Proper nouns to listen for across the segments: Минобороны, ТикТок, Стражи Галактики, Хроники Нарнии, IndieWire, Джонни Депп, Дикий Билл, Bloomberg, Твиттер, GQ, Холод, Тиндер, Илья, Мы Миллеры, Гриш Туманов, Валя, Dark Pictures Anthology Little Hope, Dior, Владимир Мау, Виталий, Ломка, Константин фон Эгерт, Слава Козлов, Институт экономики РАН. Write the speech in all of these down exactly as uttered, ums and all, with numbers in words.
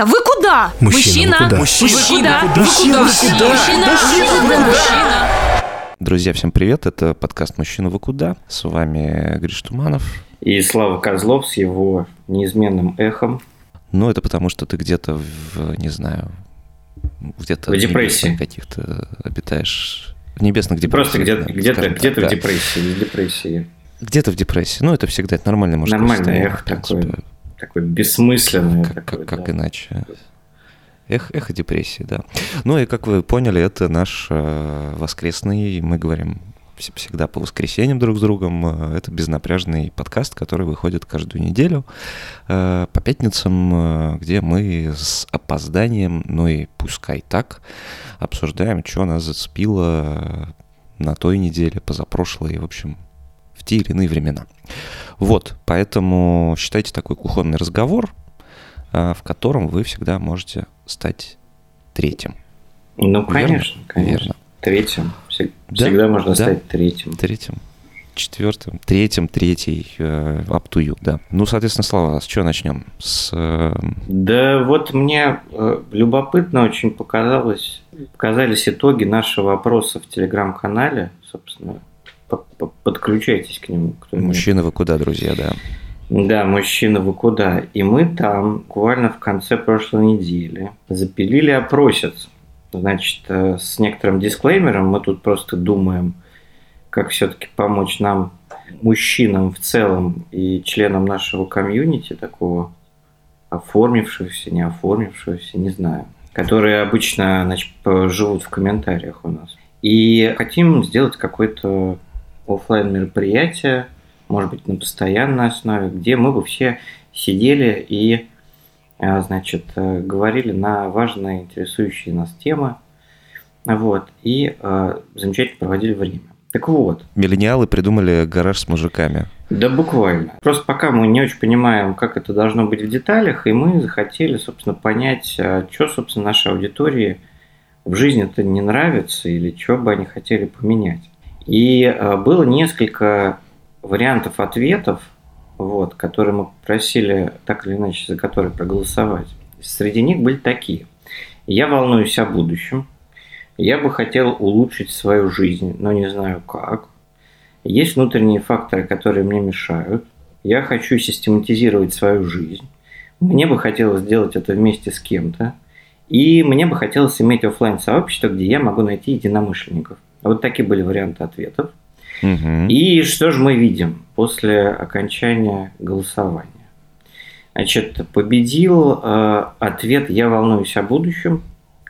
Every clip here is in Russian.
Мужчина, вы куда? Мужчина, вы куда? Мужчина, вы куда? Мужчина, вы куда? Друзья, всем привет, это подкаст «Мужчина, вы куда?». С вами Гриш Туманов. И Слава Козлов с его неизменным эхом. Ну, это потому, что ты где-то в, не знаю, где-то в депрессии каких-то обитаешь. В небесных депрессиях. Просто где-то, да, где-то, где-то да. в депрессии, не в депрессии. Где-то в депрессии. Ну, это всегда это нормальный мужской состояние. Нормальный эхо такое, такое бессмысленное. Как, такое, как, да. как иначе. Эх, эхо депрессии, да. Ну и, как вы поняли, это наш э, воскресный, мы говорим всегда по воскресеньям друг с другом. Это безнапряжный подкаст, который выходит каждую неделю э, по пятницам, э, где мы с опозданием, ну и пускай так, обсуждаем, что нас зацепило на той неделе, позапрошлой, в общем, в те или иные времена. Вот, поэтому считайте такой кухонный разговор, в котором вы всегда можете стать третьим. Ну, конечно, верно? конечно. Верно. Третьим. Всегда да, можно да. стать третьим. Третьим. Четвертым. Третьим, третий. Up to you, да. Ну, соответственно, Слава, с чего начнем? С... Да вот мне любопытно очень показалось, показались итоги нашего опроса в Телеграм-канале, собственно. Подключайтесь к нему. Кто-нибудь. Мужчина, вы куда, друзья, да. Да, мужчина, вы куда? И мы там буквально в конце прошлой недели запилили опросец. Значит, с некоторым дисклеймером мы тут просто думаем, как все-таки помочь нам, мужчинам в целом и членам нашего комьюнити, такого оформившегося, не оформившегося, не знаю, которые обычно, значит, живут в комментариях у нас. И хотим сделать какое-то офлайн мероприятие, может быть, на постоянной основе, где мы бы все сидели и, значит, говорили на важные, интересующие нас темы, вот, и э, замечательно проводили время. Так вот. Миллениалы придумали гараж с мужиками. Да, буквально. Просто пока мы не очень понимаем, как это должно быть в деталях, и мы захотели, собственно, понять, что, собственно, нашей аудитории в жизни-то не нравится, или что бы они хотели поменять. И э, было несколько вариантов ответов, вот, которые мы попросили, так или иначе, за которые проголосовать. Среди них были такие. Я волнуюсь о будущем. Я бы хотел улучшить свою жизнь, но не знаю как. Есть внутренние факторы, которые мне мешают. Я хочу систематизировать свою жизнь. Мне бы хотелось сделать это вместе с кем-то. И мне бы хотелось иметь офлайн-сообщество, где я могу найти единомышленников. Вот такие были варианты ответов. Угу. И что же мы видим после окончания голосования? Значит, победил э, ответ «Я волнуюсь о будущем».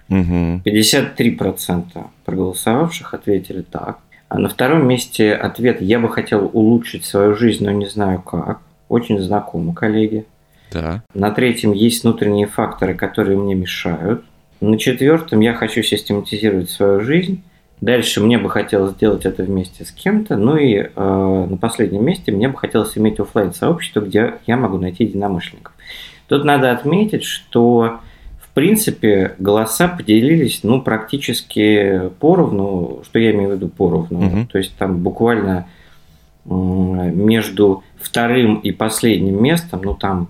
Угу. пятьдесят три процента проголосовавших ответили так. А на втором месте ответ «Я бы хотел улучшить свою жизнь, но не знаю как». Очень знакомы, коллеги. Да. На третьем есть внутренние факторы, которые мне мешают. На четвертом «Я хочу систематизировать свою жизнь». Дальше мне бы хотелось сделать это вместе с кем-то. Ну и э, на последнем месте мне бы хотелось иметь офлайн-сообщество, где я могу найти единомышленников. Тут надо отметить, что в принципе голоса поделились ну, практически поровну, что я имею в виду поровну. Mm-hmm. То есть там буквально э, между вторым и последним местом, ну там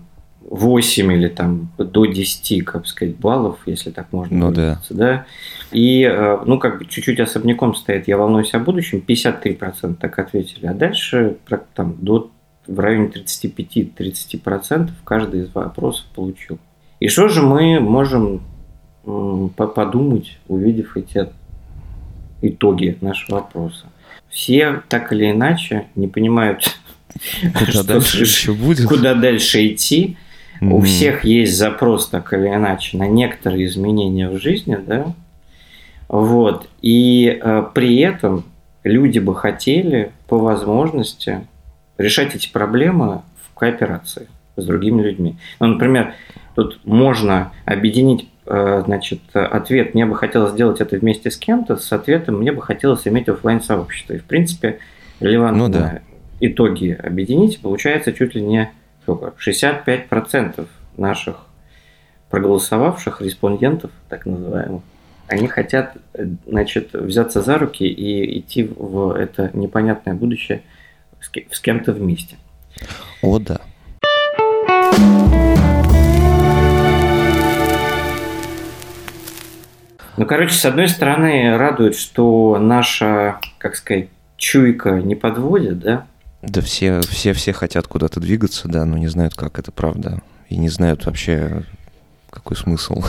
восемь или там до десяти, как сказать, баллов, если так можно ну, говориться, да. да. И, ну, как бы чуть-чуть особняком стоит «Я волнуюсь о будущем», пятьдесят три процента так ответили, а дальше там до, в районе тридцать пять - тридцать процентов каждый из вопросов получил. И что же мы можем подумать, увидев эти итоги нашего опроса? Все так или иначе не понимают, куда дальше еще будет, куда дальше идти. Mm-hmm. У всех есть запрос, так или иначе, на некоторые изменения в жизни, да, вот, и э, при этом люди бы хотели по возможности решать эти проблемы в кооперации с другими людьми. Ну, например, тут можно объединить, э, значит, ответ «Мне бы хотелось сделать это вместе с кем-то» с ответом «Мне бы хотелось иметь офлайн-сообщество». И, в принципе, релевантно ну, да. итоги объединить, получается чуть ли не... Сколько? шестьдесят пять процентов наших проголосовавших респондентов, так называемых, они хотят, значит, взяться за руки и идти в это непонятное будущее с кем-то вместе. О, да. Ну, короче, с одной стороны, радует, что наша, как сказать, чуйка не подводит, да? Да все, все, все хотят куда-то двигаться, да, но не знают, как, это правда. И не знают вообще, какой смысл.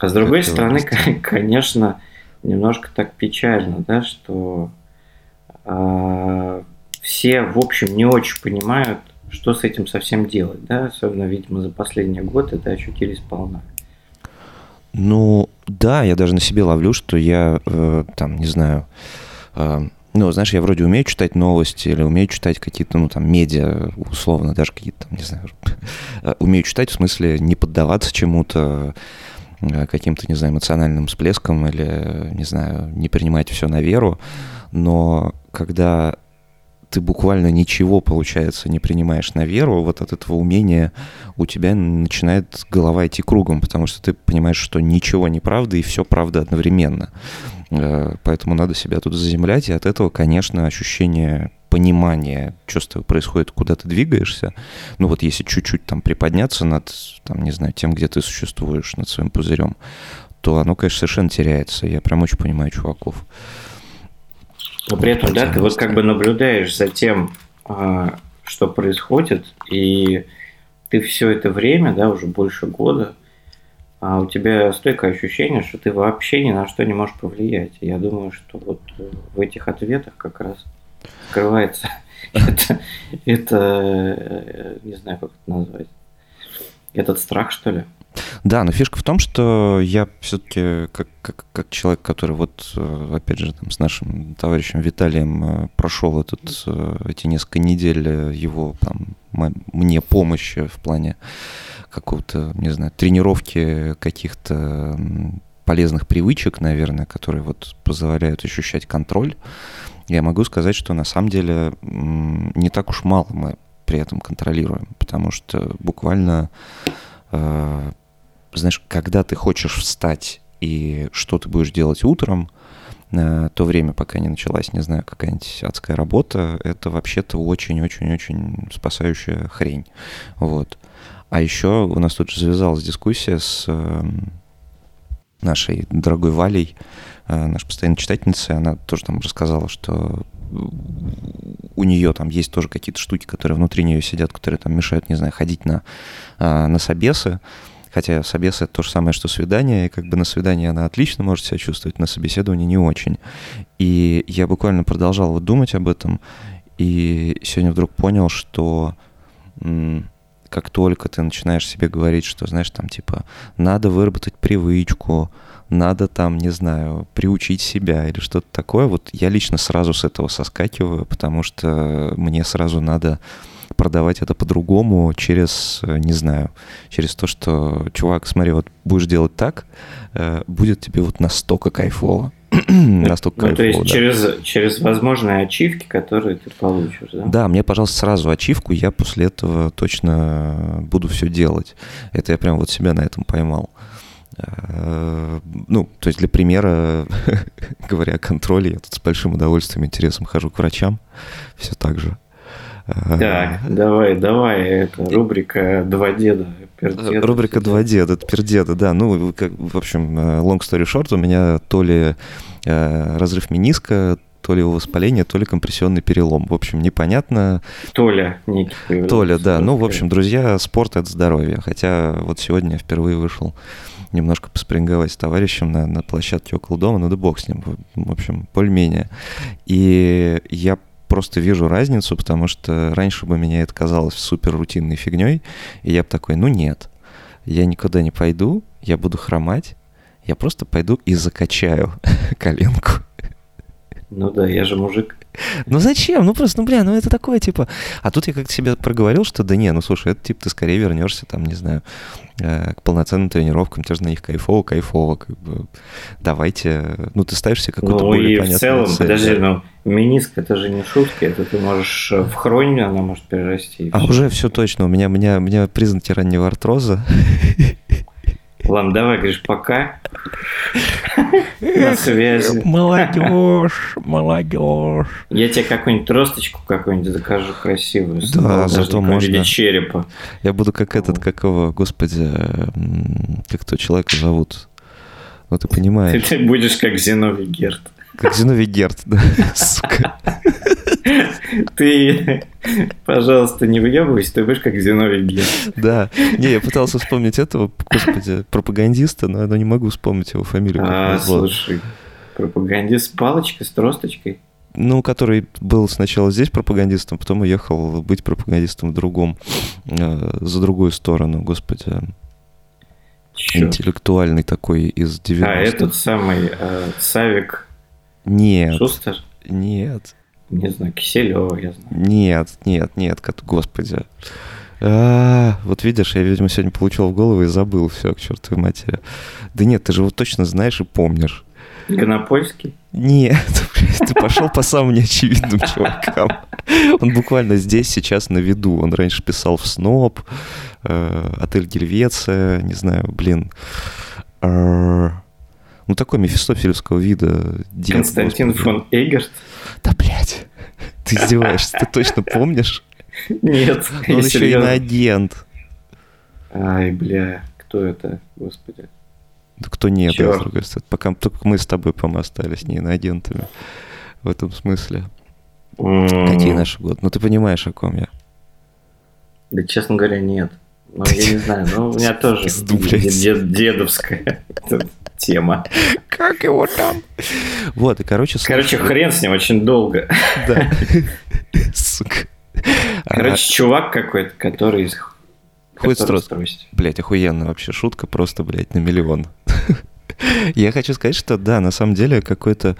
А с другой стороны, конечно, немножко так печально, да, что э, все, в общем, не очень понимают, что с этим совсем делать, да, особенно, видимо, за последний год это ощутили сполна. Ну, да, я даже на себе ловлю, что я, э, там, не знаю, э, ну, знаешь, я вроде умею читать новости или умею читать какие-то, ну, там, медиа, условно, даже какие-то, не знаю, умею читать в смысле не поддаваться чему-то, каким-то, не знаю, эмоциональным всплеском или, не знаю, не принимать все на веру, но когда ты буквально ничего, получается, не принимаешь на веру, вот от этого умения у тебя начинает голова идти кругом, потому что ты понимаешь, что ничего не правда и все правда одновременно. Поэтому надо себя тут заземлять, и от этого, конечно, ощущение понимания, что с тобой происходит, куда ты двигаешься. Ну вот если чуть-чуть там приподняться над, там, не знаю, тем, где ты существуешь, над своим пузырем, то оно, конечно, совершенно теряется. Я прям очень понимаю чуваков. Но при этом, да, ты вот как бы наблюдаешь за тем, что происходит, и ты все это время, да, уже больше года, у тебя стойкое ощущение, что ты вообще ни на что не можешь повлиять. Я думаю, что вот в этих ответах как раз скрывается это, это, не знаю, как это назвать, этот страх, что ли. Да, но фишка в том, что я все-таки как, как, как человек, который вот, опять же, там, с нашим товарищем Виталием прошел этот, эти несколько недель его там, мне помощи в плане какого-то, не знаю, тренировки каких-то полезных привычек, наверное, которые вот позволяют ощущать контроль, я могу сказать, что на самом деле не так уж мало мы при этом контролируем, потому что буквально... Знаешь, когда ты хочешь встать и что ты будешь делать утром, то время, пока не началась, не знаю, какая-нибудь адская работа, это вообще-то очень-очень-очень спасающая хрень. Вот. А еще у нас тут же завязалась дискуссия с нашей дорогой Валей, нашей постоянной читательницей. Она тоже там рассказала, что у нее там есть тоже какие-то штуки, которые внутри нее сидят, которые там мешают, не знаю, ходить на, на собесы. Хотя собес — это то же самое, что свидание, и как бы на свидании она отлично может себя чувствовать, на собеседовании не очень. И я буквально продолжал вот думать об этом, и сегодня вдруг понял, что м- как только ты начинаешь себе говорить, что, знаешь, там типа надо выработать привычку, надо там, не знаю, приучить себя или что-то такое, вот я лично сразу с этого соскакиваю, потому что мне сразу надо... продавать это по-другому через, не знаю, через то, что, чувак, смотри, вот будешь делать так, будет тебе вот настолько кайфово. настолько ну, кайфово, то есть да. через, через возможные ачивки, которые ты получишь, да? Да, мне, пожалуйста, сразу ачивку, я после этого точно буду все делать. Это я прям вот себя на этом поймал. Ну, то есть для примера, говоря о контроле, я тут с большим удовольствием и интересом хожу к врачам, все так же. Так, давай, давай, это рубрика «Два деда». Пердеда, рубрика «Два деда», пердеда, да. Ну, как, в общем, long story short, у меня то ли э, разрыв мениска, то ли его воспаление, то ли компрессионный перелом. В общем, непонятно. Толя некий появился. Толя, да. Ну, в общем, друзья, спорт – это здоровье. Хотя вот сегодня я впервые вышел немножко поспринговать с товарищем на, на площадке около дома, но да бог с ним, в общем, более-менее. И я просто вижу разницу, потому что раньше бы мне это казалось супер рутинной фигней, и я бы такой, ну нет, я никуда не пойду, я буду хромать, я просто пойду и закачаю коленку. Ну да, я же мужик. Ну зачем? Ну просто, ну бля, ну это такое, типа... А тут я как-то себе проговорил, что да не, ну слушай, это типа ты скорее вернешься, там, не знаю, к полноценным тренировкам, тебе же на них кайфово, кайфово, как бы давайте... Ну ты ставишь себе какую-то ну, более понятную цель. Ну и в целом, цель. Подожди, ну мениск это же не шутки, это ты можешь в хронь, она может перерасти. А все. Уже все точно, у меня, у меня, у меня признаки раннего артроза. Ладно, давай, Гриш, пока. На связи. Молодежь, молодежь. Я тебе какую-нибудь тросточку какую-нибудь закажу красивую. Да, зато можно. Или черепа. Я буду как этот, как его, господи, как то человека зовут. Ну, ты понимаешь. Ты, ты будешь как Зиновий Гердт. Как Зиновий Гердт, да, сука. Ты, пожалуйста, не выебывайся, ты будешь как Зиновий Гердт. Да. Не, я пытался вспомнить этого, господи, пропагандиста, но я не могу вспомнить его фамилию. А, слушай, пропагандист с палочкой, с тросточкой? Ну, который был сначала здесь пропагандистом, потом уехал быть пропагандистом в другом, за другую сторону, господи. Черт. Интеллектуальный такой из девяностых. А этот самый э, Савик нет, Шустер? Нет. Не знаю, Киселева, я знаю. Нет, нет, нет, господи. А, вот видишь, я, видимо, сегодня получил в голову и забыл все, к чертовой матери. Да нет, ты же его точно знаешь и помнишь. Конопольский? Нет, ты пошел по самым неочевидным чувакам. Он буквально здесь сейчас на виду. Он раньше писал в СНОП, э, «Отель Гельвеция», не знаю, блин. Э, ну, такой мефистофельского вида. Дед, Константин фон Эгерт? Да, блядь, ты издеваешься, ты точно помнишь? Нет, но он еще иноагент. Ай, бля, кто это, господи? Кто нет, да, с другой стороны. Пока только мы с тобой, по-моему, остались не иноагентами в этом смысле. Mm. Какие наши годы? Ну, ты понимаешь, о ком я. Да, честно говоря, нет. Ну, я не знаю, но у меня тоже дедовская тема. Как его там? Вот, и, короче... Короче, хрен с ним очень долго. Да. Сука. Короче, чувак какой-то, который из... Хуй строить. Блять, охуенная вообще шутка, просто, блядь, на миллион. Я хочу сказать, что да, на самом деле какой-то...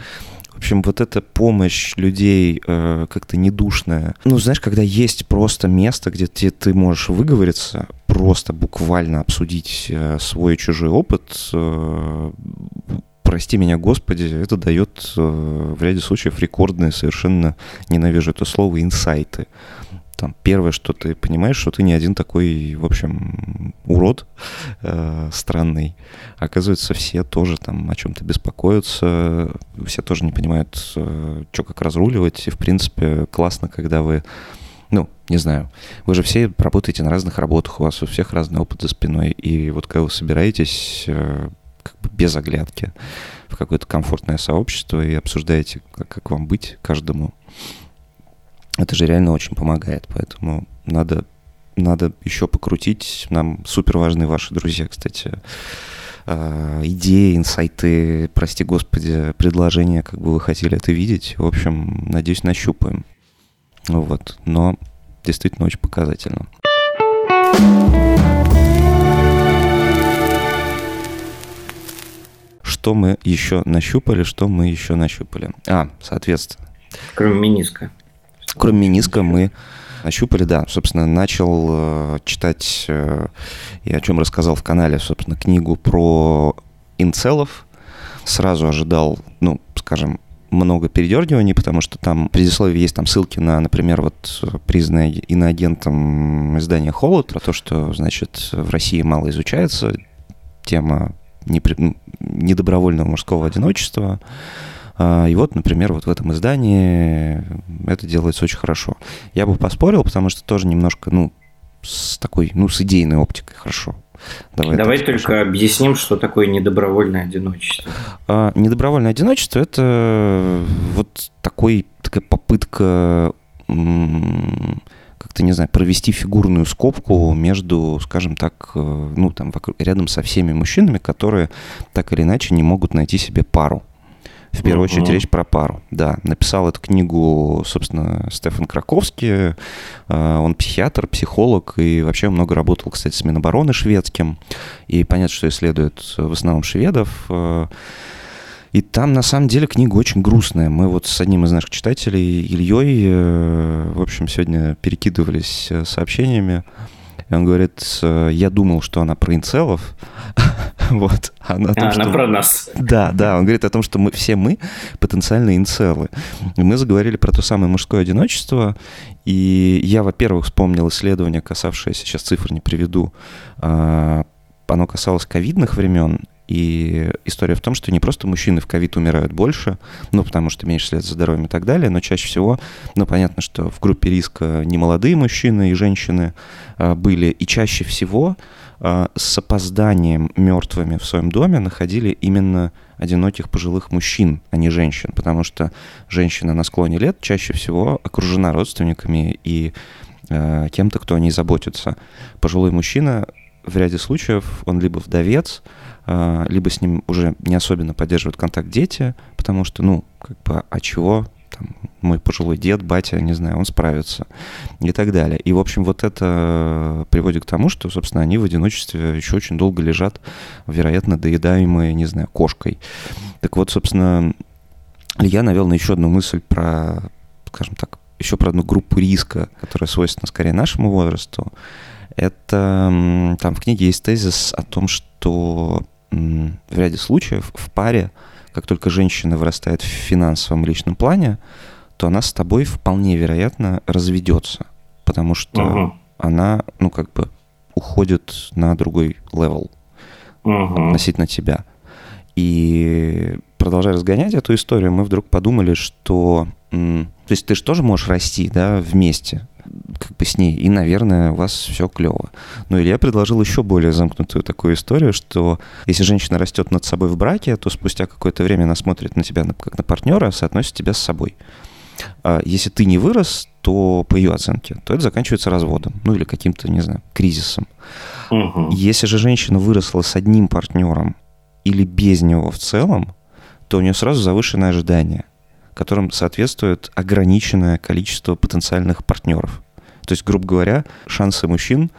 В общем, вот эта помощь людей э, как-то недушная. Ну, знаешь, когда есть просто место, где ты, ты можешь выговориться, просто буквально обсудить э, свой чужой опыт, э, прости меня, Господи, это дает э, в ряде случаев рекордные, совершенно ненавижу это слово, инсайты. Там, первое, что ты понимаешь, что ты не один такой, в общем, урод э, странный. Оказывается, все тоже там о чем-то беспокоятся, все тоже не понимают, э, что как разруливать. И, в принципе, классно, когда вы, ну, не знаю, вы же все работаете на разных работах, у вас у всех разный опыт за спиной. И вот когда вы собираетесь э, как бы без оглядки в какое-то комфортное сообщество и обсуждаете, как, как вам быть каждому, это же реально очень помогает, поэтому надо, надо еще покрутить. Нам супер важны ваши друзья, кстати. Э, идеи, инсайты, прости господи, предложения, как бы вы хотели это видеть. В общем, надеюсь, нащупаем. Вот. Но действительно очень показательно. Что мы еще нащупали, что мы еще нащупали? А, соответственно. Кроме миниска. Кроме миниска мы нащупали, да, собственно, начал э, читать, э, я о чем рассказал в канале, собственно, книгу про инцелов. Сразу ожидал, ну, скажем, много передергиваний, потому что там в предисловии есть там ссылки на, например, вот признанное иноагентом издание «Холод», про то, что, значит, в России мало изучается тема непри... недобровольного мужского одиночества. И вот, например, вот в этом издании это делается очень хорошо. Я бы поспорил, потому что тоже немножко, ну, с такой, ну, с идейной оптикой хорошо. Давай, Давай только хорошо. Объясним, что такое недобровольное одиночество. А, недобровольное одиночество – это вот такой, такая попытка, как-то, не знаю, провести фигурную скобку между, скажем так, ну, там, рядом со всеми мужчинами, которые так или иначе не могут найти себе пару. В первую очередь uh-huh. речь про пару, да. Написал эту книгу, собственно, Стефан Краковский. Он психиатр, психолог и вообще много работал, кстати, с Минобороны шведским. И понятно, что исследует в основном шведов. И там, на самом деле, книга очень грустная. Мы вот с одним из наших читателей, Ильей, в общем, сегодня перекидывались сообщениями. И он говорит, я думал, что она про инцелов. Вот. Она, о том, а, что... она про нас. Да, да. Он говорит о том, что мы все мы потенциальные инцелы. И мы заговорили про то самое мужское одиночество. И я, во-первых, вспомнил исследование, касавшееся, сейчас цифр не приведу, оно касалось ковидных времен. И история в том, что не просто мужчины в ковид умирают больше, ну, потому что меньше следят за здоровьем и так далее, но чаще всего, ну, понятно, что в группе риска немолодые мужчины и женщины а, были, и чаще всего а, с опозданием мертвыми в своем доме находили именно одиноких пожилых мужчин, а не женщин, потому что женщина на склоне лет чаще всего окружена родственниками и а, кем-то, кто о ней заботится. Пожилой мужчина в ряде случаев, он либо вдовец, либо с ним уже не особенно поддерживают контакт дети, потому что, ну, как бы, а чего, там, мой пожилой дед, батя, не знаю, он справится и так далее. И, в общем, вот это приводит к тому, что, собственно, они в одиночестве еще очень долго лежат, вероятно, доедаемые, не знаю, кошкой. Так вот, собственно, я навел на еще одну мысль про, скажем так, еще про одну группу риска, которая свойственна скорее нашему возрасту. Это там в книге есть тезис о том, что в ряде случаев в паре, как только женщина вырастает в финансовом личном плане, то она с тобой вполне вероятно разведется, потому что uh-huh. она, ну, как бы уходит на другой левел uh-huh. относительно тебя. И продолжая разгонять эту историю, мы вдруг подумали, что... То есть ты же тоже можешь расти, да, вместе, как бы с ней, и, наверное, у вас все клево. Но Илья предложил еще более замкнутую такую историю, что если женщина растет над собой в браке, то спустя какое-то время она смотрит на тебя как на партнера, соотносит тебя с собой. Если ты не вырос, то по ее оценке, то это заканчивается разводом, ну или каким-то, не знаю, кризисом. Угу. Если же женщина выросла с одним партнером или без него в целом, то у нее сразу завышенное ожидание, которым соответствует ограниченное количество потенциальных партнеров. То есть, грубо говоря, шансы мужчин,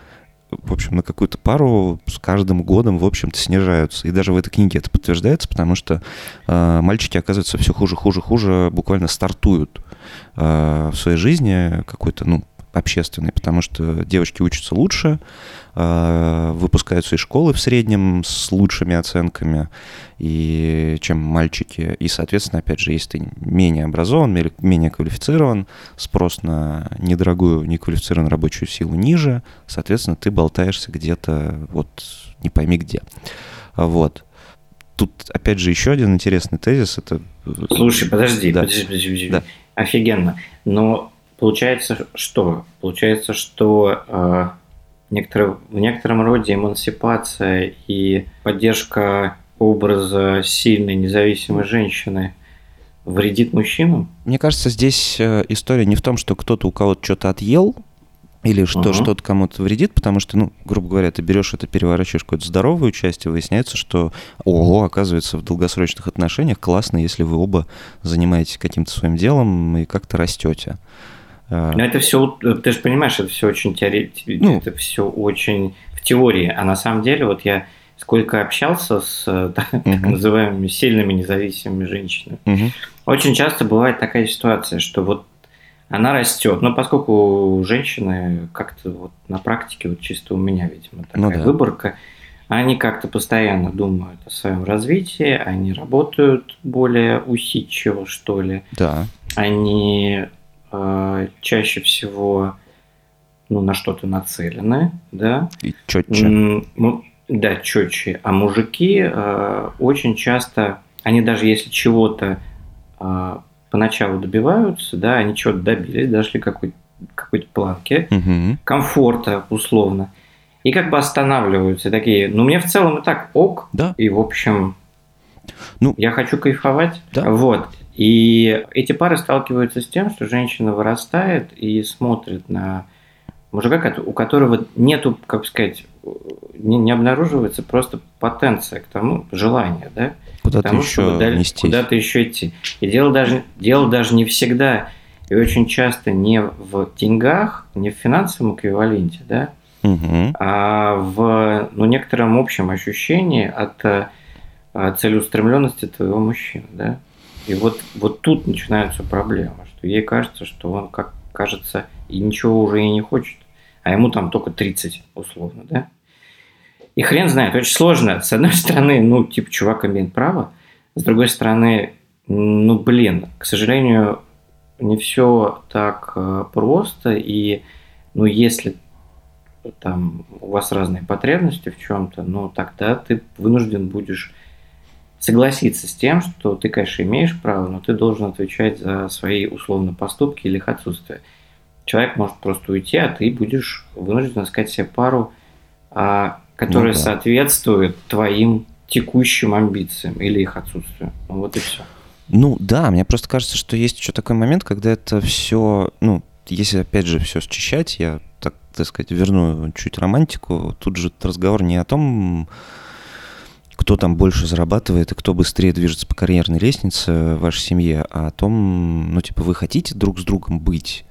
в общем, на какую-то пару с каждым годом, в общем-то, снижаются. И даже в этой книге это подтверждается, потому что э, мальчики, оказывается, все хуже, хуже, хуже, буквально стартуют э, в своей жизни какой-то, ну, общественной, потому что девочки учатся лучше, выпускаются из школы в среднем с лучшими оценками, и, чем мальчики. И, соответственно, опять же, если ты менее образован, менее квалифицирован, спрос на недорогую, неквалифицированную рабочую силу ниже, соответственно, ты болтаешься где-то, вот, не пойми где. Вот. Тут, опять же, еще один интересный тезис. Это... Слушай, подожди, да. подожди, подожди, подожди. Да. Офигенно. Но Получается, что? Получается, что э, некоторые, в некотором роде эмансипация и поддержка образа сильной, независимой женщины вредит мужчинам? Мне кажется, здесь история не в том, что кто-то у кого-то что-то отъел, или что uh-huh. что-то кому-то вредит, потому что, ну, грубо говоря, ты берешь это, переворачиваешь какую-то здоровую часть, и выясняется, что, ого, оказывается, в долгосрочных отношениях классно, если вы оба занимаетесь каким-то своим делом и как-то растете. Но это все, ты же понимаешь, это все очень теоретически, ну, это все очень в теории, а на самом деле, вот я сколько общался с uh-huh. так называемыми сильными независимыми женщинами, uh-huh. очень часто бывает такая ситуация, что вот она растет, но поскольку у женщины как-то вот на практике, вот чисто у меня, видимо, такая ну, да. выборка, они как-то постоянно думают о своем развитии, они работают более усидчиво, что ли. Да. Они э, чаще всего ну, на что-то нацелены, да. И четче. М- да, четче. А мужики э, очень часто, они даже если чего-то... Э, поначалу добиваются, да, они чего-то добились, дошли к какой-то, какой-то планке, угу. комфорта условно, и как бы останавливаются, такие, ну, мне в целом и так ок, да. и, в общем, ну, я хочу кайфовать. Да. Вот. И эти пары сталкиваются с тем, что женщина вырастает и смотрит на мужика, у которого нету, как сказать, не, не обнаруживается просто потенция к тому, желание, да? Куда-то тому, еще дали, куда-то еще идти. И дело даже, дело даже не всегда и очень часто не в деньгах, не в финансовом эквиваленте, да? Угу. А в ну, некотором общем ощущении от, от целеустремленности твоего мужчины, да? И вот, вот тут начинаются проблемы, что ей кажется, что он, как кажется, и ничего уже и не хочет. А ему там только тридцать, условно, да? И хрен знает, очень сложно. С одной стороны, ну, типа, чувак имеет право. С другой стороны, ну, блин, к сожалению, не все так э, просто. И, ну, если там у вас разные потребности в чем-то, ну, тогда ты вынужден будешь согласиться с тем, что ты, конечно, имеешь право, но ты должен отвечать за свои условно поступки или их отсутствие. Человек может просто уйти, а ты будешь вынужден искать себе пару, которая ну, да. соответствует твоим текущим амбициям или их отсутствию. Ну, вот и все. Ну да, мне просто кажется, что есть еще такой момент, когда это все, ну, если опять же все счищать, я, так, так сказать, верну чуть романтику, тут же разговор не о том, кто там больше зарабатывает и кто быстрее движется по карьерной лестнице в вашей семье, а о том, ну, типа, вы хотите друг с другом быть.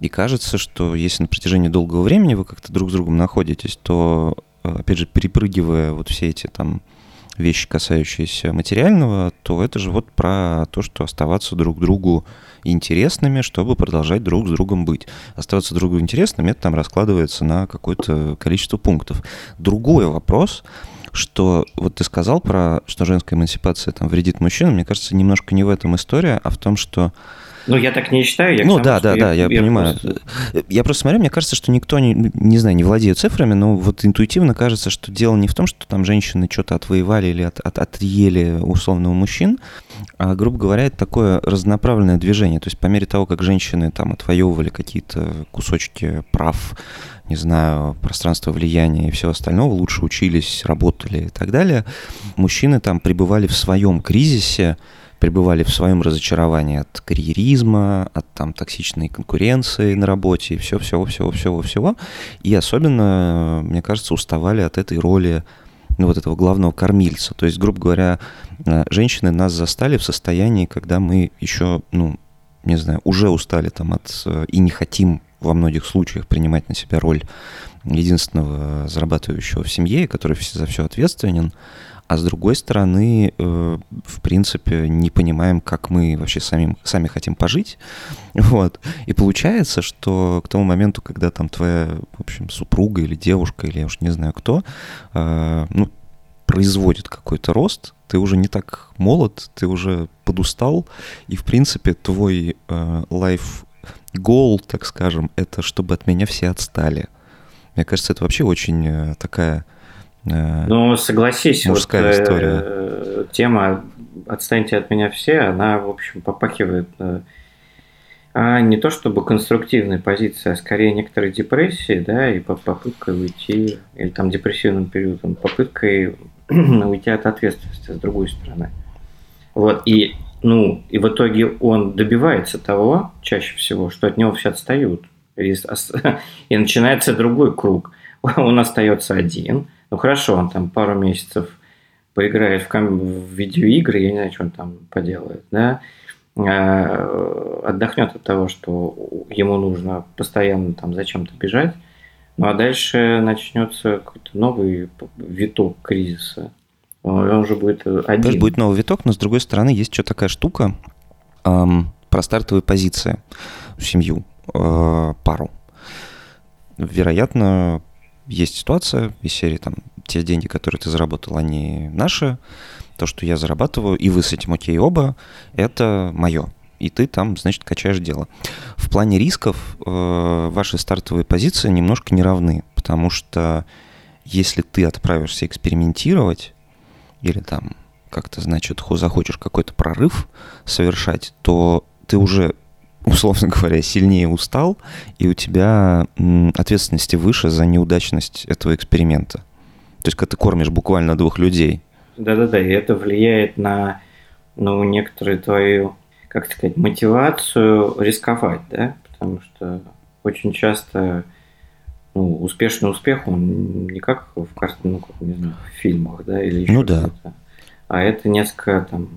И кажется, что если на протяжении долгого времени вы как-то друг с другом находитесь, то, опять же, перепрыгивая вот все эти там вещи, касающиеся материального, то это же вот про то, что оставаться друг другу интересными, чтобы продолжать друг с другом быть. Оставаться друг другу интересными, это там раскладывается на какое-то количество пунктов. Другой вопрос, что вот ты сказал про, что женская эмансипация там вредит мужчинам, мне кажется, немножко не в этом история, а в том, что... Ну, я так не считаю. Я ну, да, да, да, я, я понимаю. Просто... Я просто смотрю, мне кажется, что никто, не, не знаю, не владеет цифрами, но вот интуитивно кажется, что дело не в том, что там женщины что-то отвоевали или от, от, отъели условно у мужчин, а, грубо говоря, это такое разнонаправленное движение. То есть по мере того, как женщины там отвоевывали какие-то кусочки прав, не знаю, пространство влияния и всего остального, лучше учились, работали и так далее, мужчины там пребывали в своем кризисе, пребывали в своем разочаровании от карьеризма, от там токсичной конкуренции на работе и все-всего-всего-всего-всего. И особенно, мне кажется, уставали от этой роли, ну, вот этого главного кормильца. То есть, грубо говоря, женщины нас застали в состоянии, когда мы еще, ну, не знаю, уже устали там от и не хотим во многих случаях принимать на себя роль единственного зарабатывающего в семье, который за все ответственен. А с другой стороны, э, в принципе, не понимаем, как мы вообще самим, сами хотим пожить. Вот. И получается, что к тому моменту, когда там твоя, в общем, супруга или девушка, или я уж не знаю кто, э, ну, производит какой-то рост, ты уже не так молод, ты уже подустал, и, в принципе, твой э, life goal, так скажем, это чтобы от меня все отстали. Мне кажется, это вообще очень э, такая... Ну, согласись, мужская вот, история. Э, тема «Отстаньте от меня все», она, в общем, попахивает э, а не то чтобы конструктивной позиции, а скорее некоторой депрессии, да, и попыткой уйти, или там депрессивным периодом, попыткой уйти от ответственности с другой стороны. Вот, и, ну, и в итоге он добивается того, чаще всего, что от него все отстают, и, и начинается другой круг. Он остается один. Ну хорошо, он там пару месяцев поиграет в, ком... в видеоигры, я не знаю, что он там поделает, да, отдохнет от того, что ему нужно постоянно там зачем-то бежать, ну а дальше начнется какой-то новый виток кризиса, он уже будет один. Даже будет новый виток, но с другой стороны есть еще такая штука эм, про стартовые позиции, семью, э, пару. Вероятно, есть ситуация из серии, там, те деньги, которые ты заработал, они наши, то, что я зарабатываю, и вы с этим окей оба, это мое. И ты там, значит, качаешь дело. В плане рисков э, ваши стартовые позиции немножко не равны, потому что если ты отправишься экспериментировать или там как-то, значит, захочешь какой-то прорыв совершать, то ты уже... условно говоря, сильнее устал, и у тебя ответственности выше за неудачность этого эксперимента. То есть, когда ты кормишь буквально двух людей. Да-да-да, и это влияет на, ну, некоторую твою, как сказать, мотивацию рисковать, да, потому что очень часто, ну, успешный успех, он не как в, ну, как, не знаю, в фильмах, да, или еще ну, да. что-то. А это несколько, там,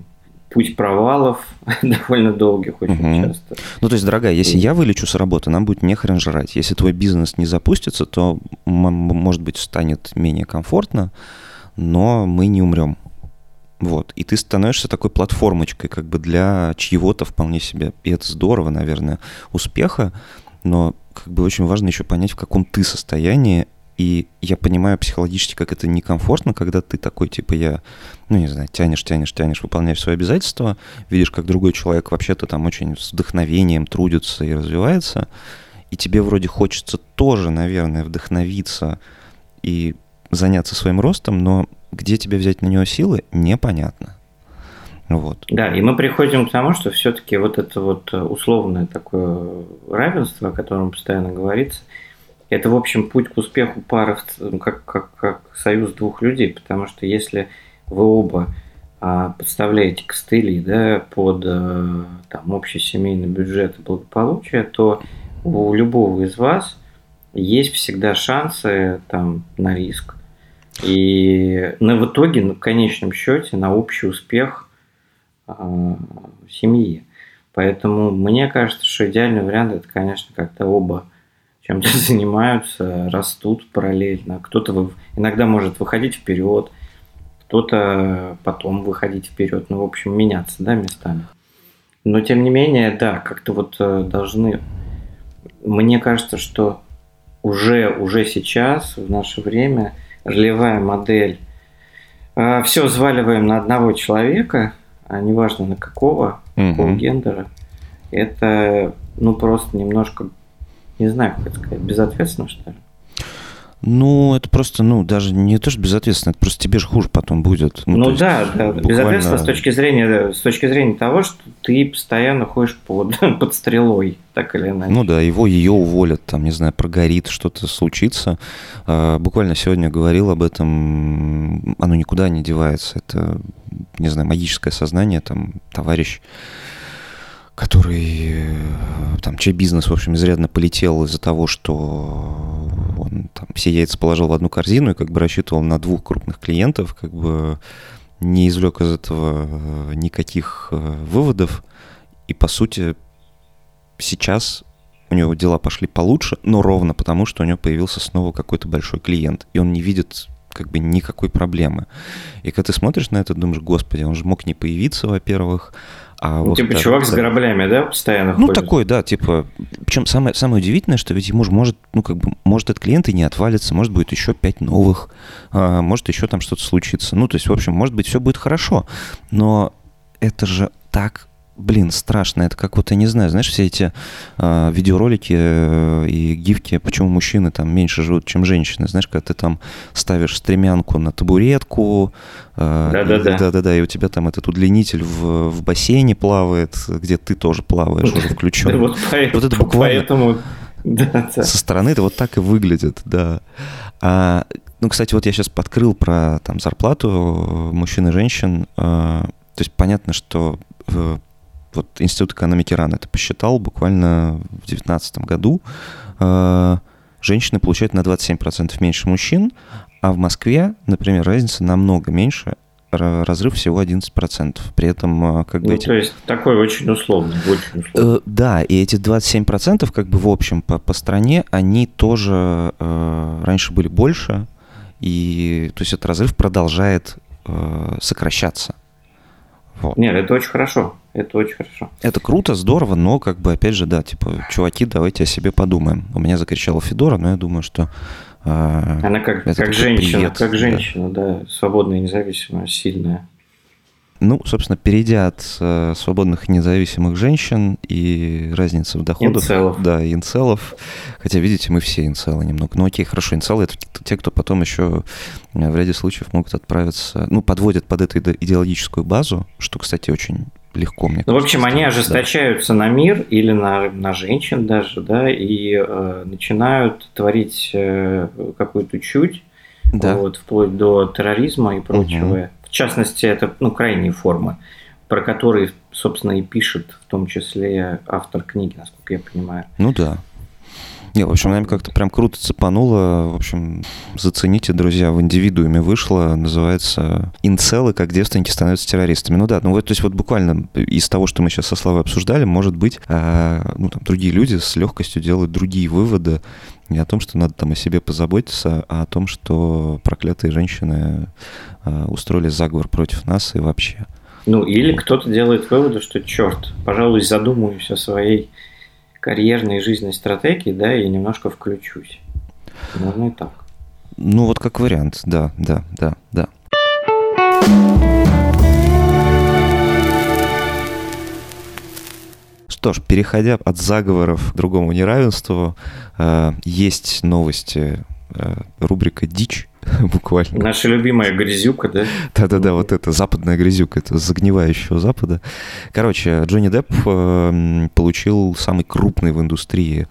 путь провалов довольно долгих очень угу. часто. Ну, то есть, дорогая, если я вылечу с работы, нам будет нехрен жрать. Если твой бизнес не запустится, то, может быть, станет менее комфортно, но мы не умрем. Вот. И ты становишься такой платформочкой как бы для чьего-то вполне себе, и это здорово, наверное, успеха, но как бы очень важно еще понять, в каком ты состоянии. И я понимаю психологически, как это некомфортно, когда ты такой, типа, я, ну, не знаю, тянешь, тянешь, тянешь, выполняешь свои обязательства, видишь, как другой человек вообще-то там очень с вдохновением трудится и развивается, и тебе вроде хочется тоже, наверное, вдохновиться и заняться своим ростом, но где тебе взять на него силы, непонятно. Вот. Да, и мы приходим к тому, что все-таки вот это вот условное такое равенство, о котором постоянно говорится, это, в общем, путь к успеху пары, как, как, как союз двух людей, потому что если вы оба а, подставляете костыли, да, под а, там, общий семейный бюджет и благополучие, то у любого из вас есть всегда шансы там, на риск. И ну, в итоге, ну, в конечном счете, на общий успех а, семьи. Поэтому мне кажется, что идеальный вариант – это, конечно, как-то оба чем-то занимаются, растут параллельно. Кто-то иногда может выходить вперед, кто-то потом выходить вперед. Ну, в общем, меняться, да, местами. Но, тем не менее, да, как-то вот должны... Мне кажется, что уже, уже сейчас, в наше время, ролевая модель... Все взваливаем на одного человека, а неважно на какого, угу. какого гендера. Это, ну, просто немножко... Не знаю, как это сказать, безответственно, что ли? Ну, это просто, ну, даже не то, что безответственно, это просто тебе же хуже потом будет. Ну, ну да, да. Буквально... безответственно с точки зрения, с точки зрения того, что ты постоянно ходишь под, под стрелой, так или иначе. Ну да, его, ее уволят, там, не знаю, прогорит, что-то случится. Буквально сегодня говорил об этом, оно никуда не девается. Это, не знаю, магическое сознание, там, товарищ... который, там, чей бизнес, в общем, изрядно полетел из-за того, что он там все яйца положил в одну корзину и как бы рассчитывал на двух крупных клиентов, как бы не извлек из этого никаких выводов. И, по сути, сейчас у него дела пошли получше, но ровно потому, что у него появился снова какой-то большой клиент, и он не видит как бы никакой проблемы. И когда ты смотришь на это, думаешь, господи, он же мог не появиться, во-первых, а ну, вот типа так, чувак так, с кораблями, да, постоянно ну, ходит? Ну, такой, да, типа... Причем самое, самое удивительное, что ведь ему же может, ну, как бы, может, от клиента не отвалится, может, будет еще пять новых, а, может, еще там что-то случится. Ну, то есть, в общем, может быть, все будет хорошо. Но это же так, блин, страшно. Это как вот, я не знаю, знаешь, все эти а, видеоролики и гифки, почему мужчины там меньше живут, чем женщины. Знаешь, когда ты там ставишь стремянку на табуретку, да-да-да. Да-да-да, и у тебя там этот удлинитель в, в бассейне плавает, где ты тоже плаваешь, уже включен. Вот это буквально со стороны это вот так и выглядит, да. Ну, кстати, вот я сейчас подкрыл про там зарплату мужчин и женщин. То есть понятно, что вот Институт экономики РАН это посчитал буквально в две тысячи девятнадцатом году. Женщины получают на двадцать семь процентов меньше мужчин, а в Москве, например, разница намного меньше, разрыв всего одиннадцать процентов. При этом как бы... Ну, эти... то есть такой очень условный. Очень условный. Да, и эти двадцать семь процентов как бы в общем по, по стране, они тоже э, раньше были больше, и то есть этот разрыв продолжает э, сокращаться. Вот. Нет, это очень хорошо. Это очень хорошо. Это круто, здорово, но как бы опять же, да, типа, чуваки, давайте о себе подумаем. У меня закричала Федора, но я думаю, что... Э, Она как, как женщина, привет, как женщина, да. да, свободная, независимая, сильная. Ну, собственно, перейдя от э, свободных и независимых женщин и разницы в доходах... Инцелов. Да, инцелов. Хотя, видите, мы все инцелы немного. Ну, окей, хорошо, инцелы – это те, кто потом еще в ряде случаев могут отправиться... Ну, подводят под эту идеологическую базу, что, кстати, очень легко мне кажется. Ну, в общем, они ожесточаются да. на мир или на, на женщин даже, да, и э, начинают творить э, какую-то чуть, да. вот, вплоть до терроризма и прочего. Угу. В частности, это ну, крайние формы, про которые, собственно, и пишет в том числе автор книги, насколько я понимаю. Ну да. Не, в общем, нам как-то прям круто цепануло. В общем, зацените, друзья, в индивидууме вышло, называется «Инцелы, как девственники становятся террористами». Ну да, ну вот, то есть вот буквально из того, что мы сейчас со Славой обсуждали, может быть, ну, там, другие люди с легкостью делают другие выводы не о том, что надо там о себе позаботиться, а о том, что проклятые женщины устроили заговор против нас и вообще. Ну или кто-то делает выводы, что черт, пожалуй, задумаюсь о своей... карьерной и жизненной стратегии, да, и немножко включусь. Наверное, так. Ну, вот как вариант, да, да, да, да. Что ж, переходя от заговоров к другому неравенству, есть новости, рубрика «Дичь». буквально. Наша любимая грязюка, да? Да-да-да, вот это западная грязюка, это загнивающего Запада. Короче, Джонни Депп э, получил самый крупный в индустрии,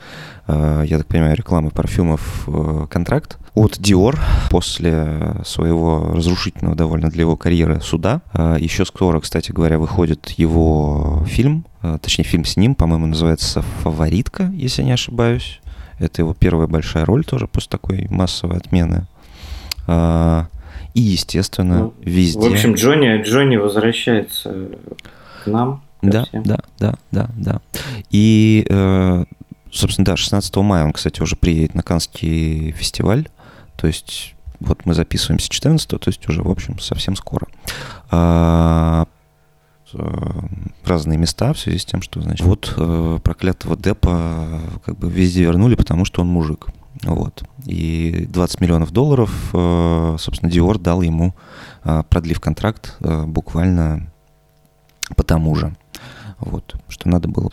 э, я так понимаю, рекламы парфюмов э, контракт от Диор после своего разрушительного довольно для его карьеры суда. Э, еще скоро, кстати говоря, выходит его фильм, э, точнее фильм с ним, по-моему, называется «Фаворитка», если не ошибаюсь. Это его первая большая роль тоже после такой массовой отмены. И, естественно, ну, везде... В общем, Джонни, Джонни возвращается к нам. Да, всем. да, да, да, да. И, собственно, да, шестнадцатого мая он, кстати, уже приедет на Канский фестиваль. То есть вот мы записываемся четырнадцатого, то есть уже, в общем, совсем скоро. Разные места в связи с тем, что, значит, вот проклятого Деппа как бы везде вернули, потому что он мужик. Вот. И двадцать миллионов долларов, собственно, Dior дал ему, продлив контракт буквально потому же. Вот. Что надо было,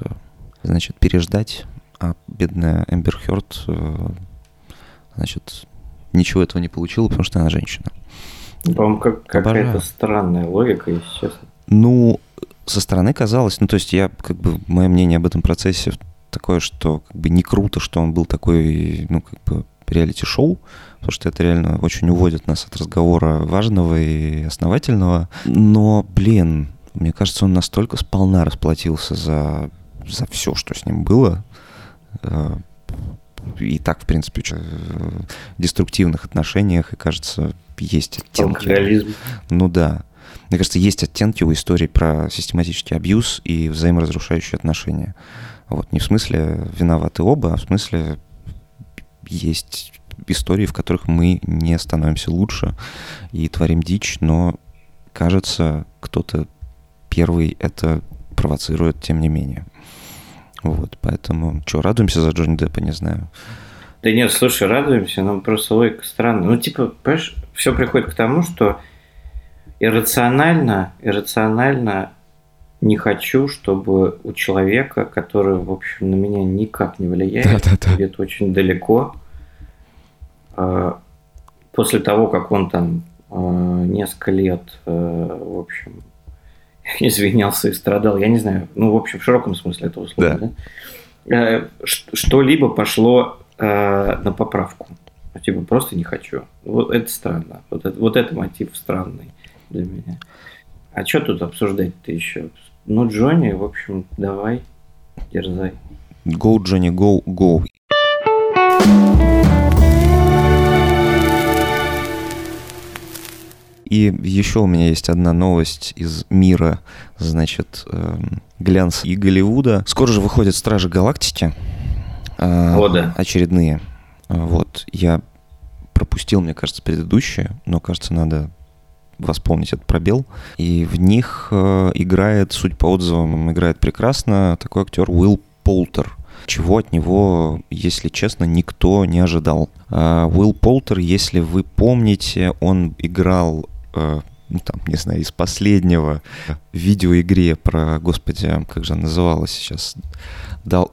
значит, переждать, а бедная Эмбер Хёрд, значит, ничего этого не получила, потому что она женщина. По-моему, как, какая-то странная логика, если честно. Ну, со стороны казалось, ну, то есть я, как бы, мое мнение об этом процессе такое, что как бы не круто, что он был такой, ну, как бы реалити-шоу, потому что это реально очень уводит нас от разговора важного и основательного. Но, блин, мне кажется, он настолько сполна расплатился за, за все, что с ним было. И так, в принципе, в деструктивных отношениях, и, кажется, есть оттенки. Алкоголизм. Ну, да. Мне кажется, есть оттенки у истории про систематический абьюз и взаиморазрушающие отношения. Вот. Не в смысле виноваты оба, а в смысле есть истории, в которых мы не становимся лучше и творим дичь, но, кажется, кто-то первый это провоцирует, тем не менее. Вот. Поэтому, что, радуемся за Джонни Деппа, не знаю. Да нет, слушай, радуемся, но просто логика странная. Ну, типа, понимаешь, все приходит к тому, что Иррационально, иррационально не хочу, чтобы у человека, который, в общем, на меня никак не влияет, Да-да-да. Где-то очень далеко, после того, как он там несколько лет, в общем, извинялся и страдал, я не знаю, ну, в общем, в широком смысле этого слова, да. Да? Что-либо пошло на поправку. Типа, просто не хочу. Вот это странно. Вот это, вот это мотив странный для меня. А что тут обсуждать-то еще? Ну, Джонни, в общем, давай, дерзай. Go, Джонни, go, go. И еще у меня есть одна новость из мира, значит, глянца и Голливуда. Скоро же выходят «Стражи Галактики». О, да. Очередные. Вот. Я пропустил, мне кажется, предыдущие, но, кажется, надо восполнить этот пробел. И в них играет, судя по отзывам, играет прекрасно такой актер Уилл Полтер, чего от него, если честно, никто не ожидал. Уилл Полтер, если вы помните, он играл, ну, там, не знаю, из последнего в видеоигре про, господи, как же она называлась сейчас, Dark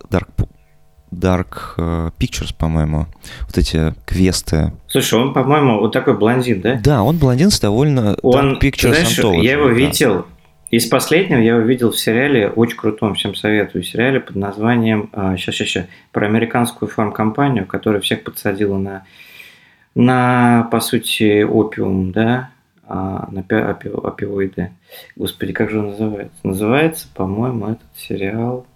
Dark Pictures, по-моему, вот эти квесты. Слушай, он, по-моему, вот такой блондин, да? Да, он блондин с довольно... Он, Dark Pictures Anthology. Я его да. видел, из последнего я его видел в сериале, очень крутом, всем советую, сериале под названием, сейчас, сейчас, сейчас, про американскую фармкомпанию, которая всех подсадила на, на по сути, опиум, да, на опи, опиоиды. Господи, как же он называется? Называется, по-моему, этот сериал...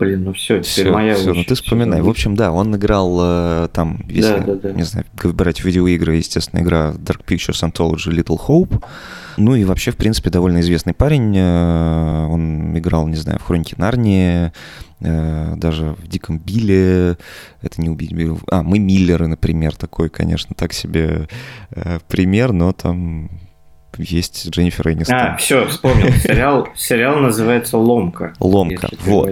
Блин, ну все, теперь все, моя все, ну ты вспоминай. В общем, да, он играл там, если, да, да, да. не знаю, выбирать видеоигры, естественно, игра Dark Pictures Anthology Little Hope. Ну и вообще, в принципе, довольно известный парень. Он играл, не знаю, в «Хроники Нарнии», даже в «Диком Билле». Это не «Убить Билла». А, «Мы Миллеры», например, такой, конечно, так себе пример, но там... Есть Дженнифер Энистон. А, все, вспомнил. Сериал, сериал называется «Ломка». «Ломка», вот.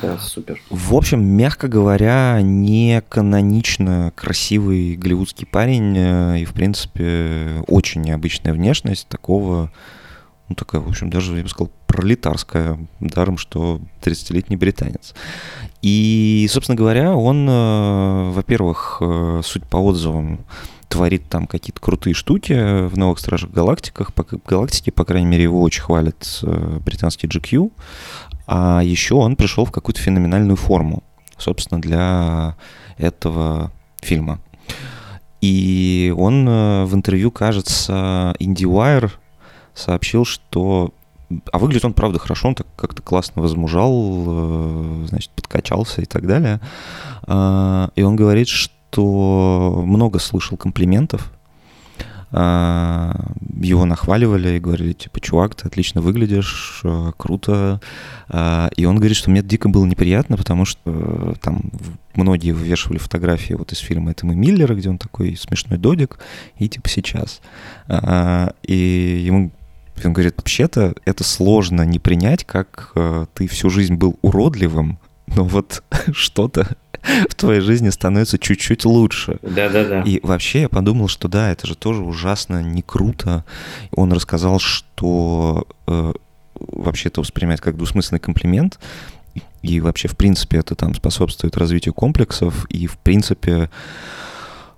Да, супер. В общем, мягко говоря, не канонично красивый голливудский парень и, в принципе, очень необычная внешность такого, ну, такая, в общем, даже, я бы сказал, пролетарская, даром что тридцатилетний британец. И, собственно говоря, он, во-первых, суть по отзывам, творит там какие-то крутые штуки в «Новых Стражах Галактиках». По, Галактики, по крайней мере, его очень хвалят британский джи кью. А еще он пришел в какую-то феноменальную форму, собственно, для этого фильма. И он в интервью, кажется, IndieWire сообщил, что... А выглядит он, правда, хорошо, он так как-то классно возмужал, значит, подкачался и так далее. И он говорит, что много слышал комплиментов. Его нахваливали и говорили, типа, чувак, ты отлично выглядишь, круто. И он говорит, что мне дико было неприятно, потому что там многие вывешивали фотографии вот из фильма «Это мы Миллеры», где он такой смешной додик, и типа сейчас. И ему... Он говорит, вообще-то это сложно не принять, как э, ты всю жизнь был уродливым, но вот что-то в твоей жизни становится чуть-чуть лучше. Да-да-да. И вообще я подумал, что да, это же тоже ужасно не круто. Он рассказал, что э, вообще это воспринимать как двусмысленный комплимент, и вообще в принципе это там способствует развитию комплексов, и в принципе...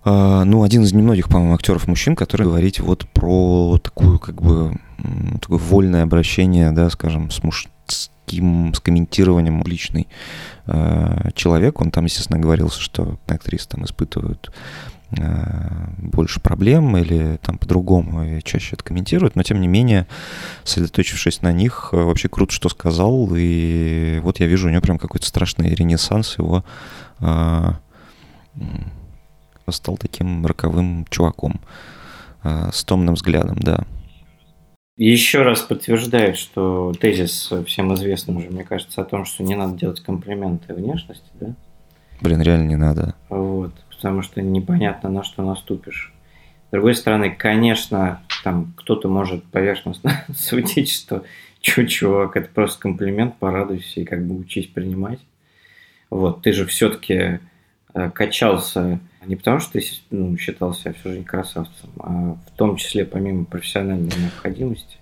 Ну, один из немногих, по-моему, актеров-мужчин, который говорит вот про такую, как бы, такое вольное обращение, да, скажем, с мужским, с комментированием личный э, человек. Он там, естественно, говорился, что актрисы там испытывают э, больше проблем или там по-другому и чаще это комментируют, но, тем не менее, сосредоточившись на них, вообще круто, что сказал, и вот я вижу у него прям какой-то страшный ренессанс его... Э, стал таким роковым чуваком э, с томным взглядом, да. Еще раз подтверждает, что тезис всем известный уже, мне кажется, о том, что не надо делать комплименты внешности, да? Блин, реально не надо. Вот, потому что непонятно, на что наступишь. С другой стороны, конечно, там кто-то может поверхностно судить, что чё, чувак, это просто комплимент, порадуйся и как бы учись принимать. Вот, ты же все-таки э, качался... Не потому, что ты, ну, считал себя всю жизнь красавцем, а в том числе помимо профессиональной необходимости,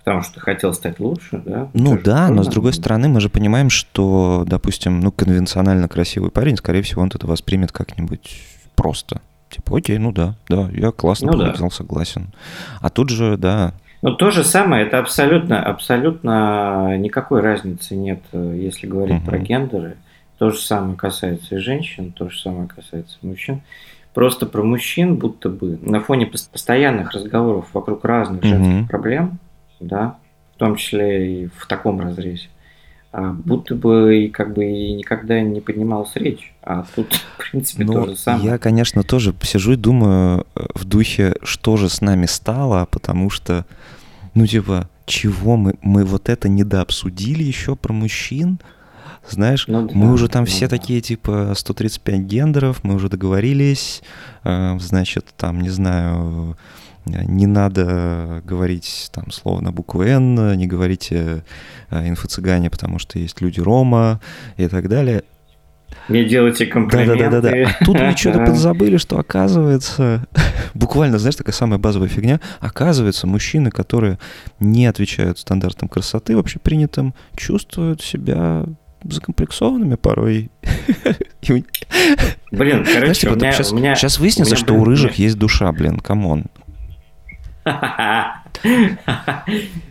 потому что хотел стать лучше, да? Ну это да, но с другой стороны мы же понимаем, что, допустим, ну конвенционально красивый парень, скорее всего, он это воспримет как-нибудь просто. Типа, окей, ну да, да, я классно показал, ну, да. Согласен. А тут же, да... Ну то же самое, это абсолютно, абсолютно никакой разницы нет, если говорить uh-huh. про гендеры. То же самое касается и женщин, то же самое касается и мужчин. Просто про мужчин будто бы на фоне постоянных разговоров вокруг разных женских mm-hmm. проблем, да, в том числе и в таком разрезе, будто бы и как бы и никогда не поднималась речь. А тут, в принципе, ну, то же самое. Я, конечно, тоже сижу и думаю в духе, что же с нами стало, потому что, ну типа, чего мы, мы вот это недообсудили еще про мужчин? Знаешь, ну, да, мы уже там ну, все да. такие, типа, сто тридцать пять гендеров, мы уже договорились, значит, там, не знаю, не надо говорить там слово на букву «Н», не говорите инфо-цыгане, потому что есть люди Рома и так далее. Не делайте комплименты. Да-да-да. А тут мы что-то подзабыли, что оказывается, буквально, знаешь, такая самая базовая фигня, оказывается, мужчины, которые не отвечают стандартам красоты, вообще принятым, чувствуют себя... закомплексованными порой. Блин, короче, у меня... Сейчас выяснится, что у рыжих есть душа, блин, камон.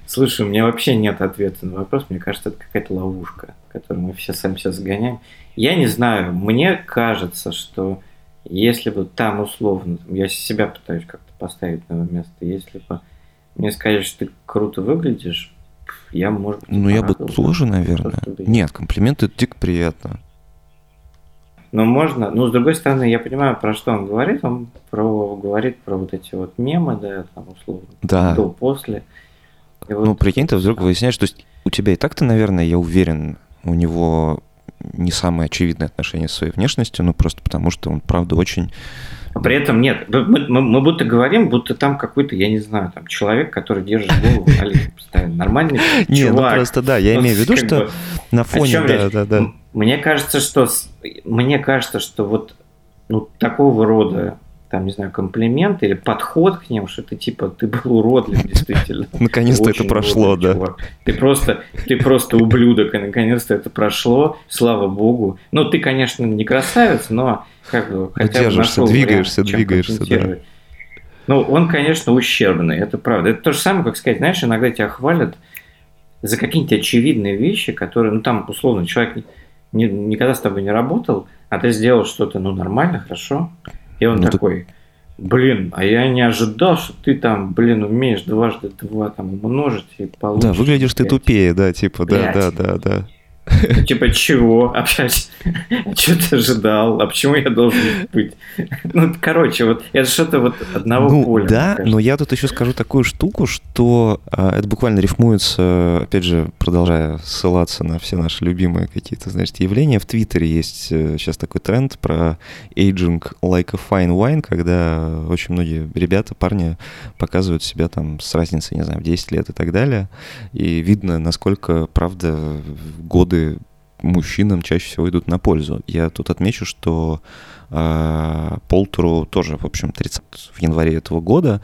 Слушай, у меня вообще нет ответа на вопрос. Мне кажется, это какая-то ловушка, которую мы все сами себя загоняем. Я не знаю, мне кажется, что если бы там условно... Я себя пытаюсь как-то поставить на место. Если бы мне сказали, что ты круто выглядишь... Я, может быть, ну, я бы тоже, наверное. Нет, комплименты это дико приятно. Ну, можно. Ну, с другой стороны, я понимаю, про что он говорит. Он про, говорит про вот эти вот мемы, да, там, условно, да. до, после. И вот... Ну, прикинь, ты вдруг выясняешь, то есть у тебя и так-то, наверное, я уверен, у него не самое очевидное отношение с своей внешностью, ну, просто потому что он, правда, очень... При этом нет, мы, мы, мы будто говорим, будто там какой-то, я не знаю, там человек, который держит голову постоянно. Нормальный чувак. Не, ну просто да, я имею в виду, что на фоне... да, да, да. Мне кажется, что мне кажется, что вот ну, такого рода там, не знаю, комплимент или подход к ним, что ты типа, ты был уродлив, действительно. Наконец-то это прошло, да. Ты просто, ты просто ублюдок, и наконец-то это прошло, слава богу. Ну, ты, конечно, не красавец, но как бы... Держишься, двигаешься, двигаешься, да. Ну, он, конечно, ущербный, это правда. Это то же самое, как сказать, знаешь, иногда тебя хвалят за какие-нибудь очевидные вещи, которые, ну, там, условно, человек не, никогда с тобой не работал, а ты сделал что-то, ну, нормально, хорошо. И он ну, такой, блин, а я не ожидал, что ты там, блин, умеешь дважды два там умножить и получить. Да, выглядишь пять. Ты тупее, да, типа, да, да, да, да. Типа, чего? Общаюсь. Что ты ожидал? А почему я должен быть? Ну, короче, вот это что-то вот одного ну, поля. Да, но я тут еще скажу такую штуку, что а, это буквально рифмуется, опять же, продолжая ссылаться на все наши любимые какие-то, значит, явления. В Твиттере есть сейчас такой тренд про aging like a fine wine, когда очень многие ребята, парни показывают себя там с разницей, не знаю, в десять лет и так далее. И видно, насколько, правда, годы мужчинам чаще всего идут на пользу. Я тут отмечу, что э, Полтеру тоже, в общем, тридцать в январе этого года,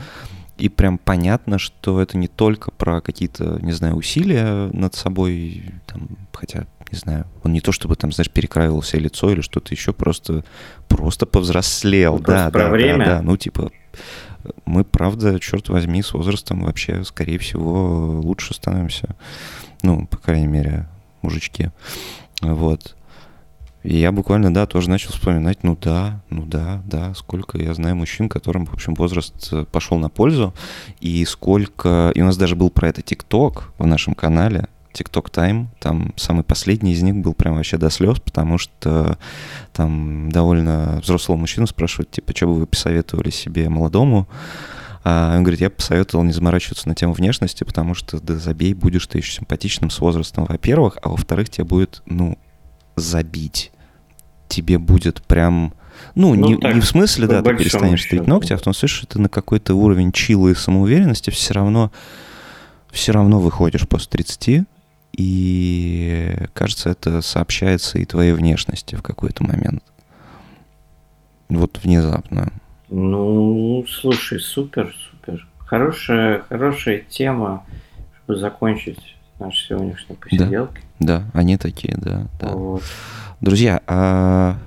и прям понятно, что это не только про какие-то, не знаю, усилия над собой, там, хотя, не знаю, он не то чтобы там, знаешь, перекраивал себе лицо или что-то еще, просто, просто повзрослел. Просто да, про да, время. Да, да, ну, типа... Мы, правда, черт возьми, с возрастом вообще, скорее всего, лучше становимся. Ну, по крайней мере... мужички, вот. И я буквально, да, тоже начал вспоминать, ну да, ну да, да, сколько я знаю мужчин, которым, в общем, возраст пошел на пользу, и сколько... И у нас даже был про это ТикТок в нашем канале, ТикТок Тайм, там самый последний из них был прям вообще до слез, потому что там довольно взрослого мужчину спрашивают, типа, что бы вы посоветовали себе молодому? А он говорит, я бы посоветовал не заморачиваться на тему внешности, потому что да забей, будешь ты еще симпатичным с возрастом, во-первых, а во-вторых, тебе будет, ну, забить. Тебе будет прям... Ну, ну не, так, не в смысле, да, ты перестанешь стричь ногти, а в том смысле, что ты на какой-то уровень чилы и самоуверенности все равно, все равно выходишь после тридцати, и, кажется, это сообщается и твоей внешности в какой-то момент. Вот внезапно. Ну, слушай, супер, супер. Хорошая, хорошая тема, чтобы закончить наши сегодняшние посиделки. Да, да, они такие, да. да. Вот. Друзья, а...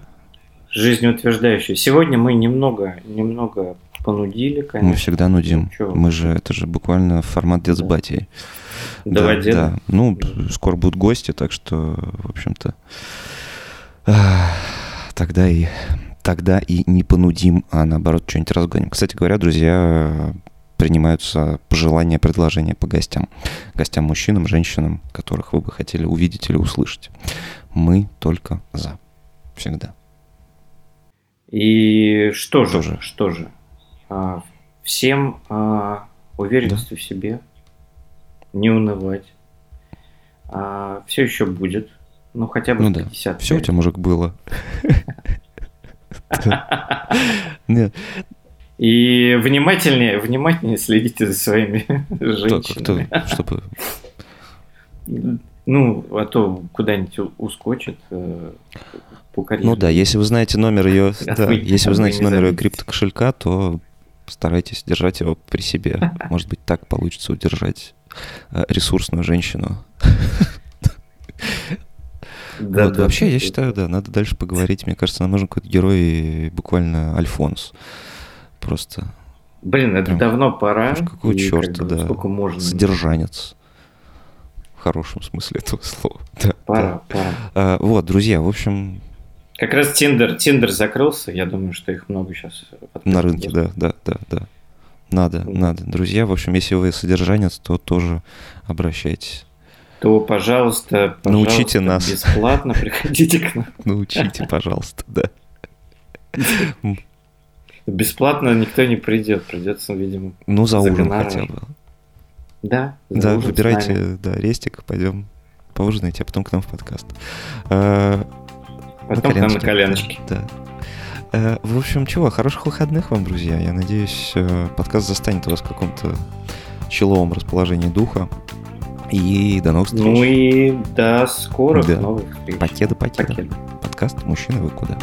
жизнеутверждающие. Сегодня мы немного, немного понудили, конечно. Мы всегда нудим. Чего? Мы же, это же буквально формат детсбатей. Да. Да, да, да. Ну, скоро будут гости, так что, в общем-то, тогда и... тогда и не понудим, а наоборот что-нибудь разгоним. Кстати говоря, друзья, принимаются пожелания, предложения по гостям. Гостям, мужчинам, женщинам, которых вы бы хотели увидеть или услышать. Мы только за. Всегда. И что же, Тоже. что же. Всем уверенности да. в себе, не унывать. Все еще будет. Ну, хотя бы ну да. пятьдесят. Все у тебя, мужик, было. И внимательнее, внимательнее следите за своими женщинами. Чтобы... Ну, а то куда-нибудь ускочит. Ну да, если вы знаете номер ее, если вы знаете номер ее криптокошелька, то старайтесь держать его при себе. Может быть, так получится удержать ресурсную женщину. Да, вот, да, вообще, да, я да. считаю, да, надо дальше поговорить. Мне кажется, нам нужен какой-то герой, буквально Альфонс. Просто. Блин, это прям, давно пора. Какого черта, как бы, да. Сколько можно. Содержанец. В хорошем смысле этого слова. Да, пора, да. пора. А, вот, друзья, в общем... Как раз Тиндер, Тиндер закрылся. Я думаю, что их много сейчас. На рынке, да, да, да, да. Надо, mm. надо. Друзья, в общем, если вы содержанец, то тоже обращайтесь. То, пожалуйста, пожалуйста, научите нас. Бесплатно приходите к нам. Научите, пожалуйста, да. Бесплатно никто не придет, придется, видимо. Ну, за ужин хотя бы. Да, да, выбирайте, да, рестик, пойдем поужинайте, а потом к нам в подкаст. Потом к нам на коленочке. Да. В общем, чего, хороших выходных вам, друзья. Я надеюсь, подкаст застанет вас в каком-то чиловом расположении духа. И до новых встреч. Ну и до скорых да. новых встреч. Покеда, покеда. Подкаст «Мужчины, вы куда?».